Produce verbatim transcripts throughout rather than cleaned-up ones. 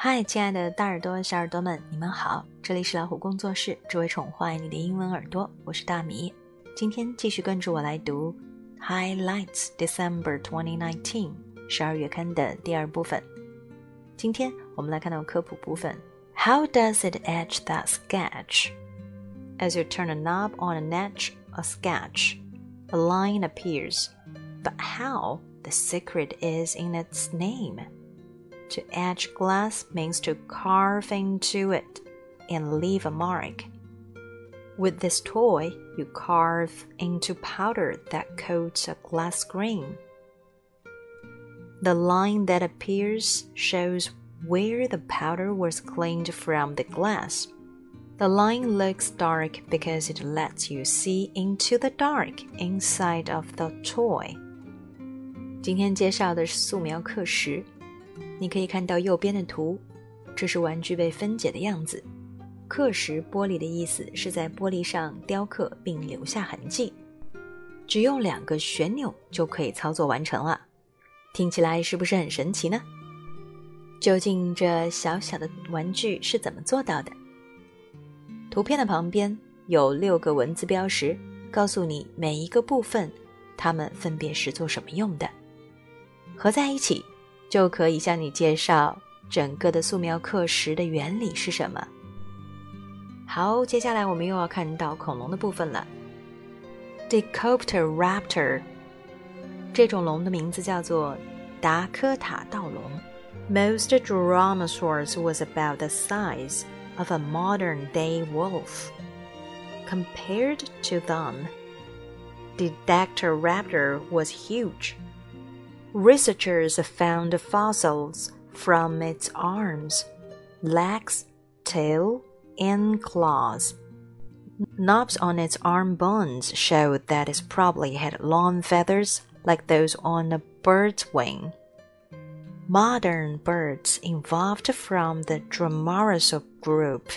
嗨，亲爱的大耳朵小耳朵们，你们好，这里是老虎工作室，只为宠坏你的英文耳朵，我是大米。今天继续跟着我来读 Highlights December twenty nineteen 十二月刊的第二部分。今天我们来看到科普部分。 How does it etch that sketch? As you turn a knob on an etch a sketch, a line appears. But how? The secret is in its name.To etch glass means to carve into it and leave a mark. With this toy, you carve into powder that coats a glass screen. The line that appears shows where the powder was cleaned from the glass. The line looks dark because it lets you see into the dark inside of the toy. 今天介绍的是素描课时。你可以看到右边的图，这是玩具被分解的样子。刻蚀玻璃的意思是在玻璃上雕刻并留下痕迹，只用两个旋钮就可以操作完成了。听起来是不是很神奇呢？究竟这小小的玩具是怎么做到的？图片的旁边有六个文字标识，告诉你每一个部分它们分别是做什么用的，合在一起就可以向你介绍整个的素描刻蚀的原理是什么。好，接下来我们又要看到恐龙的部分了。 Dakotaraptor 这种龙的名字叫做达科塔盗龙。 Most dromaeosaurs was about the size of a modern-day wolf. Compared to them, the Dakotaraptor was huge.Researchers found fossils from its arms, legs, tail, and claws. Knobs on its arm bones showed that it probably had long feathers like those on a bird's wing. Modern birds evolved from the dromaeosaur group,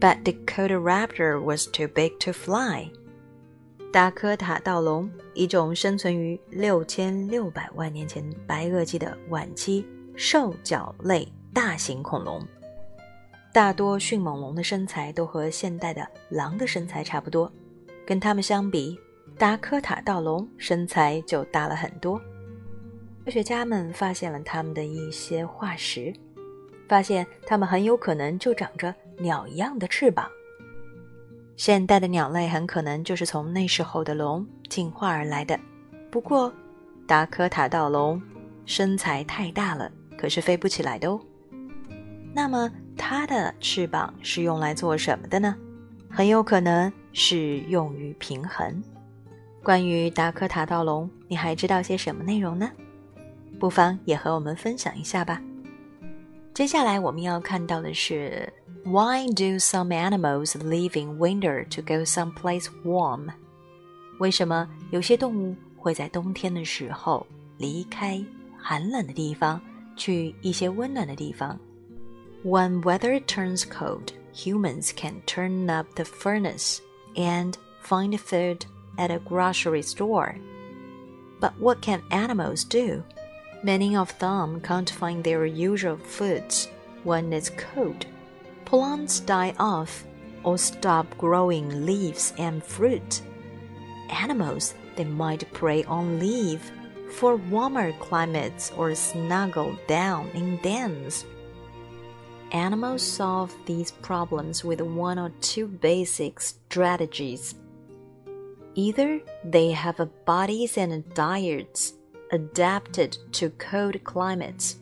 but Dakotaraptor was too big to fly.达科塔盗龙，一种生存于六千六百万年前白垩纪的晚期兽脚类大型恐龙。大多迅猛龙的身材都和现代的狼的身材差不多，跟它们相比，达科塔盗龙身材就大了很多。科学家们发现了它们的一些化石，发现它们很有可能就长着鸟一样的翅膀。现代的鸟类很可能就是从那时候的龙进化而来的。不过，达科塔盗龙身材太大了，可是飞不起来的哦。那么，它的翅膀是用来做什么的呢？很有可能是用于平衡。关于达科塔盗龙，你还知道些什么内容呢？不妨也和我们分享一下吧。接下来我们要看到的是Why do some animals live in winter to go someplace warm? 为什么有些动物会在冬天的时候离开寒冷的地方，去一些温暖的地方？ When weather turns cold, humans can turn up the furnace and find food at a grocery store. But what can animals do? Many of them can't find their usual foods when it's cold.Plants die off or stop growing leaves and fruit. Animals, they might prey on leaves for warmer climates or snuggle down in dens. Animals solve these problems with one or two basic strategies. Either they have bodies and diets adapted to cold climates,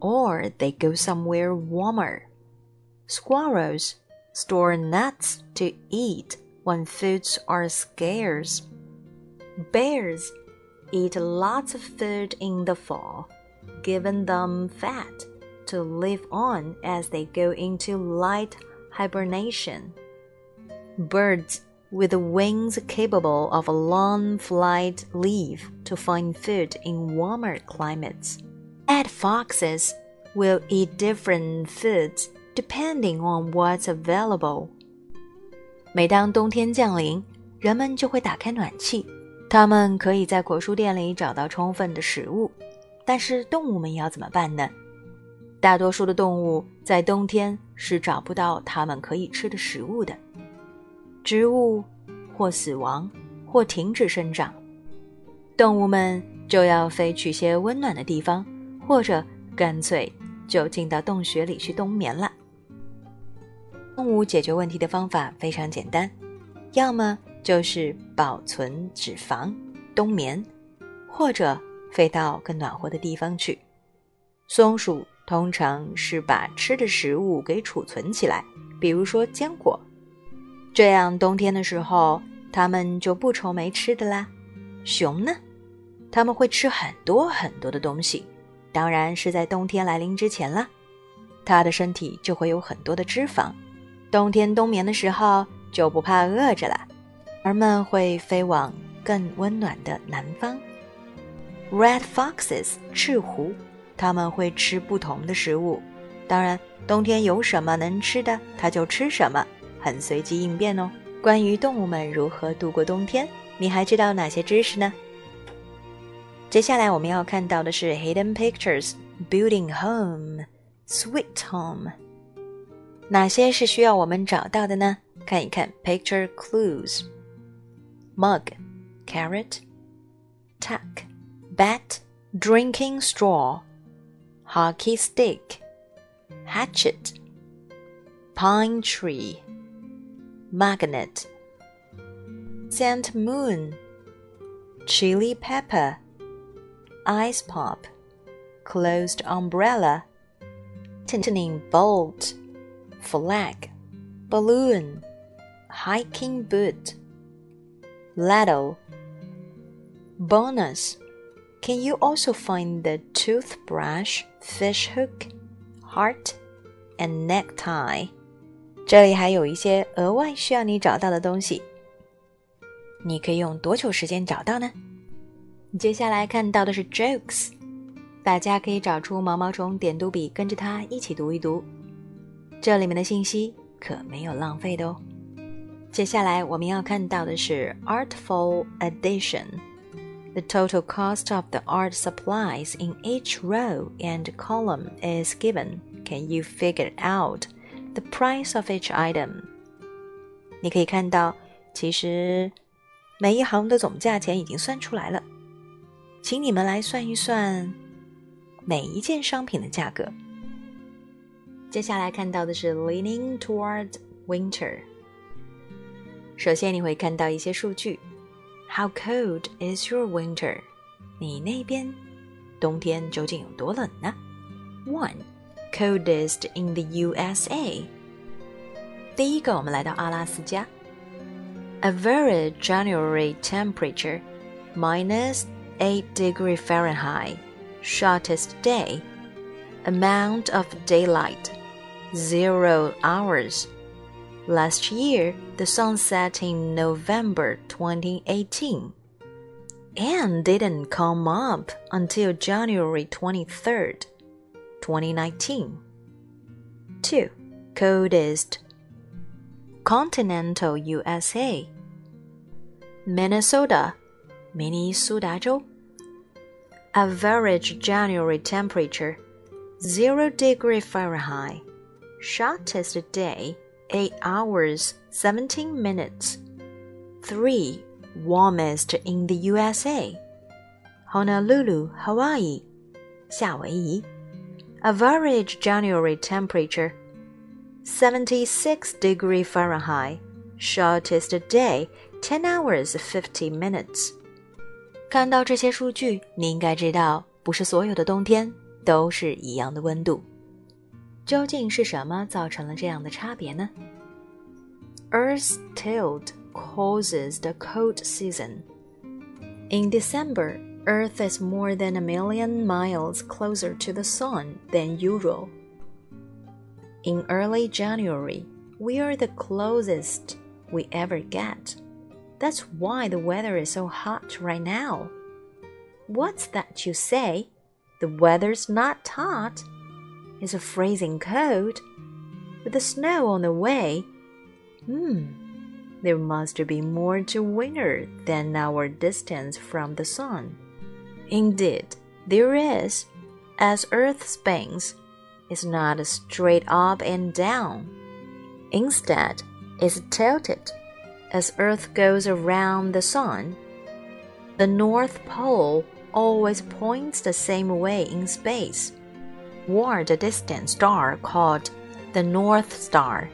or they go somewhere warmer.Squirrels store nuts to eat when foods are scarce. Bears eat lots of food in the fall, giving them fat to live on as they go into light hibernation. Birds with wings capable of a long flight leave to find food in warmer climates. And foxes will eat different foods.Depending on what's available. 每当冬天降临，人们就会打开暖气。他们可以在果蔬店里找到充分的食物，但是动物们要怎么办呢？大多数的动物在冬天是找不到它们可以吃的食物的，植物或死亡或停止生长，动物们就要飞去些温暖的地方，或者干脆就进到洞穴里去冬眠了。动物解决问题的方法非常简单，要么就是保存脂肪冬眠，或者飞到更暖和的地方去。松鼠通常是把吃的食物给储存起来，比如说坚果，这样冬天的时候它们就不愁没吃的啦。熊呢，它们会吃很多很多的东西，当然是在冬天来临之前啦，它的身体就会有很多的脂肪，冬天冬眠的时候就不怕饿着了，而们会飞往更温暖的南方。Red Foxes 赤狐，它们会吃不同的食物，当然冬天有什么能吃的它就吃什么，很随机应变哦。关于动物们如何度过冬天，你还知道哪些知识呢？接下来我们要看到的是 Hidden Pictures Building Home Sweet Home， 哪些是需要我们找到的呢？看一看 Picture Clues Mug Carrot Tuck Bat Drinking Straw Hockey Stick Hatchet Pine Tree Magnet Scent Moon Chili Pepper Ice Pop Closed Umbrella Tinting Bolt Flag Balloon Hiking Boot Ladle Bonus Can you also find the toothbrush, fish hook, heart, and necktie? 这里还有一些额外需要你找到的东西，你可以用多久时间找到呢？接下来看到的是 jokes， 大家可以找出毛毛虫点读笔，跟着它一起读一读，这里面的信息可没有浪费的哦。接下来我们要看到的是 artful addition。The total cost of the art supplies in each row and column is given. Can you figure out the price of each item? 你可以看到，其实每一行的总价钱已经算出来了。请你们来算一算每一件商品的价格。接下来看到的是 Leaning toward winter。首先你会看到一些数据。How cold is your winter? 你那边冬天究竟有多冷呢？ one. Coldest in the U S A. 第一个我们来到阿拉斯加。 Average January temperature minus eight degrees Fahrenheit. Shortest day. Amount of daylight zero hours.Last year, the sun set in November twenty eighteen and didn't come up until January twenty-third, twenty nineteen. two. Coldest Continental U S A Minnesota, Minnesota 州 Average January temperature zero degrees Fahrenheit. Shortest day.eight hours, seventeen minutes. three. Warmest in the U S A. Honolulu, Hawaii. 夏威夷 Average January temperature seventy-six degrees Fahrenheit. Shortest day ten hours, fifty minutes. 看到这些数据，你应该知道，不是所有的冬天都是一样的温度。究竟是什么造成了这样的差别呢？ Earth's tilt causes the cold season. In December, Earth is more than a million miles closer to the sun than usual. In early January, we are the closest we ever get. That's why the weather is so hot right now. What's that you say? The weather's not hot.It's a freezing cold, with the snow on the way. Hmm, there must be more to winter than our distance from the sun. Indeed, there is. As Earth spins, is not straight up and down. Instead, it's tilted as Earth goes around the Sun. The North Pole always points the same way in space, or the distant star called the North Star.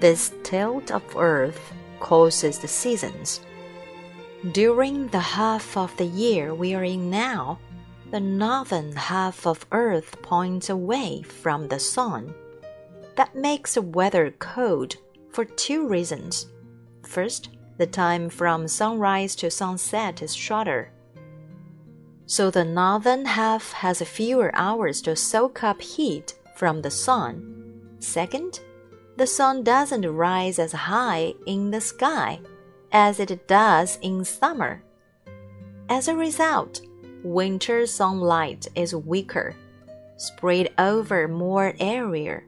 This tilt of Earth causes the seasons. During the half of the year we are in now, the northern half of Earth points away from the Sun. That makes the weather cold for two reasons. First, the time from sunrise to sunset is shorter, so the northern half has fewer hours to soak up heat from the Sun. Second, the Sun doesn't rise as high in the sky as it does in summer. As a result, winter sunlight is weaker, spread over more area.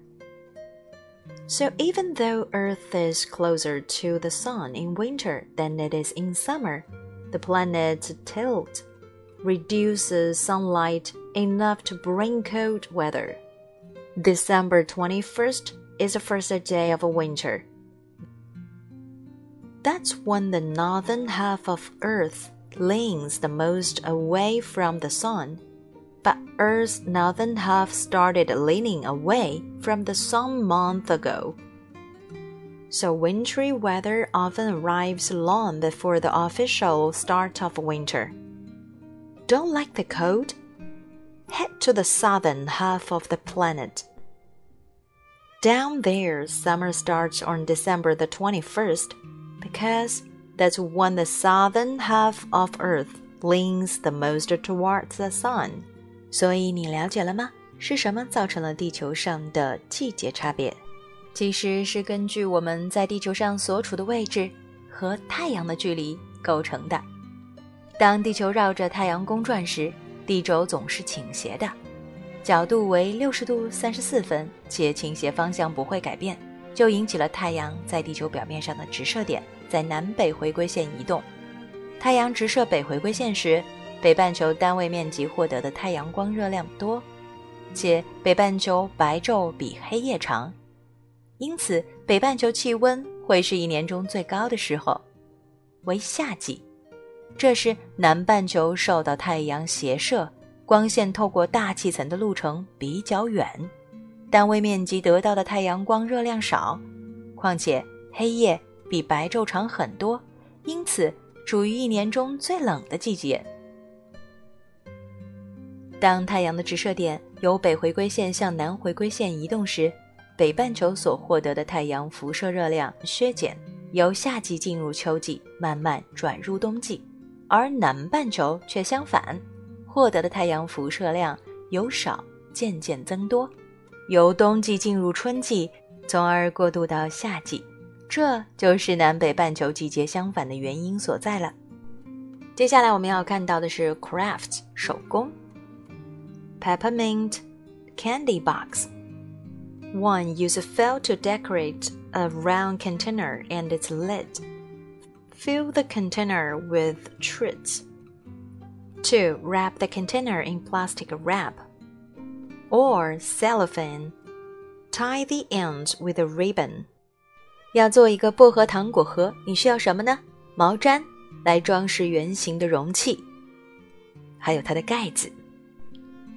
So even though Earth is closer to the Sun in winter than it is in summer, the planet's tilt reduces sunlight enough to bring cold weather. December twenty-first is the first day of winter. That's when the northern half of Earth leans the most away from the Sun, but Earth's northern half started leaning away from the Sun months ago. So wintry weather often arrives long before the official start of winter. Don't like the cold? Head to the southern half of the planet. Down there, summer starts on December the twenty-first.Because that's when the southern half of Earth leans the most towards the Sun. 所以你了解了吗？是什么造成了地球上的季节差别？其实是根据我们在地球上所处的位置和太阳的距离构成的。当地球绕着太阳公转时，地轴总是倾斜的，角度为六十度三十四分，且倾斜方向不会改变。就引起了太阳在地球表面上的直射点在南北回归线移动。太阳直射北回归线时，北半球单位面积获得的太阳光热量多，且北半球白昼比黑夜长，因此北半球气温会是一年中最高的时候，为夏季。这时南半球受到太阳斜射，光线透过大气层的路程比较远，单位面积得到的太阳光热量少，况且黑夜比白昼长很多，因此属于一年中最冷的季节。当太阳的直射点由北回归线向南回归线移动时，北半球所获得的太阳辐射热量削减，由夏季进入秋季，慢慢转入冬季，而南半球却相反，获得的太阳辐射量由少渐渐增多，由冬季进入春季，从而过渡到夏季，这就是南北半球季节相反的原因所在了。接下来我们要看到的是 crafts 手工。 Peppermint candy box. One use a felt to decorate a round container and its lid. Fill the container with treats. Two, wrap the container in plastic wrap.Or cellophane. Tie the ends with a ribbon. 要做一个薄荷糖果盒，你需要什么呢？毛毡来装饰圆形的容器，还有它的盖子，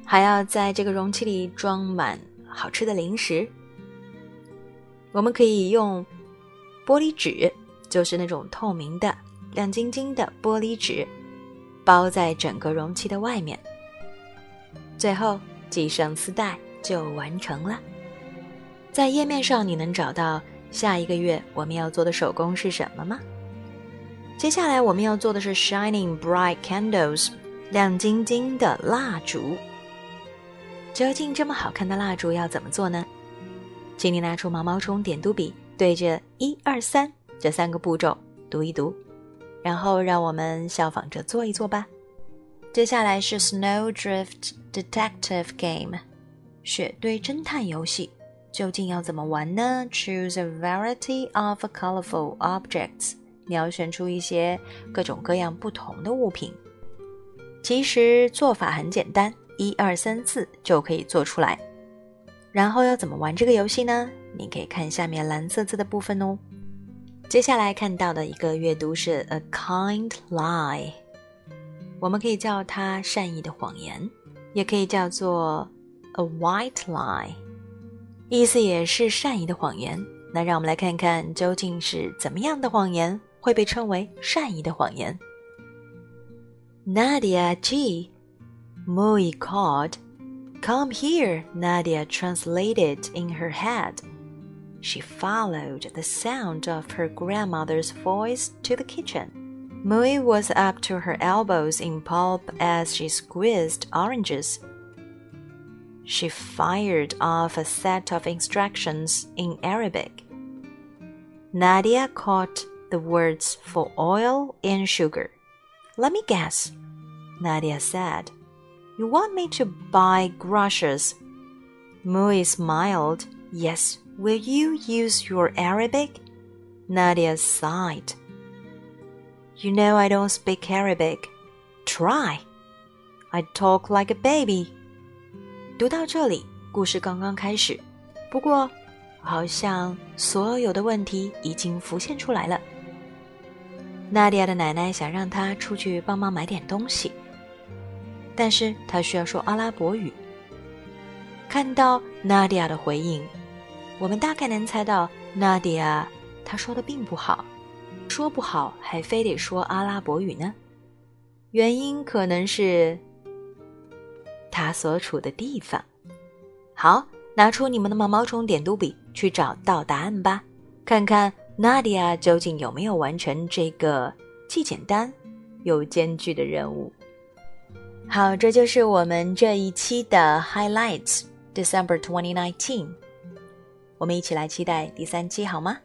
还要在这个容器里装满好吃的零食。我们可以用玻璃纸，就是那种透明的亮晶晶的玻璃纸，包在整个容器的外面。最后系上丝带就完成了。在页面上你能找到下一个月我们要做的手工是什么吗？接下来我们要做的是 shining bright candles， 亮晶晶的蜡烛。究竟这么好看的蜡烛要怎么做呢？请你拿出毛毛虫点读笔，对着一二三这三个步骤读一读，然后让我们效仿着做一做吧。接下来是 Snowdrift Detective Game， 雪堆侦探游戏，究竟要怎么玩呢？ Choose a variety of colorful objects， 你要选出一些各种各样不同的物品。其实做法很简单，一二三四就可以做出来。然后要怎么玩这个游戏呢？你可以看下面蓝色字的部分哦。接下来看到的一个阅读是 A kind lie， 我们可以叫它善意的谎言，也可以叫做 A white lie， 意思也是善意的谎言。那让我们来看看究竟是怎么样的谎言会被称为善意的谎言。 Nadia G. Muy called Come here, Nadia translated in her head.She followed the sound of her grandmother's voice to the kitchen. Mui was up to her elbows in pulp as she squeezed oranges. She fired off a set of instructions in Arabic. Nadia caught the words for oil and sugar. Let me guess, Nadia said. You want me to buy groceries? Mui smiled. Yes.Will you use your Arabic? Nadia sighed. You know I don't speak Arabic. Try. I talk like a baby. 读到这里，故事刚刚开始。不过，好像所有的问题已经浮现出来了。Nadia 的奶奶想让她出去帮忙买点东西，但是她需要说阿拉伯语。看到 Nadia 的回应。我们大概能猜到 Nadia 她说的并不好，说不好还非得说阿拉伯语呢。原因可能是她所处的地方。好，拿出你们的毛毛虫点读笔去找到答案吧，看看 Nadia 究竟有没有完成这个既简单又艰巨的任务。好，这就是我们这一期的 Highlights December twenty nineteen。我们一起来期待第三期好吗？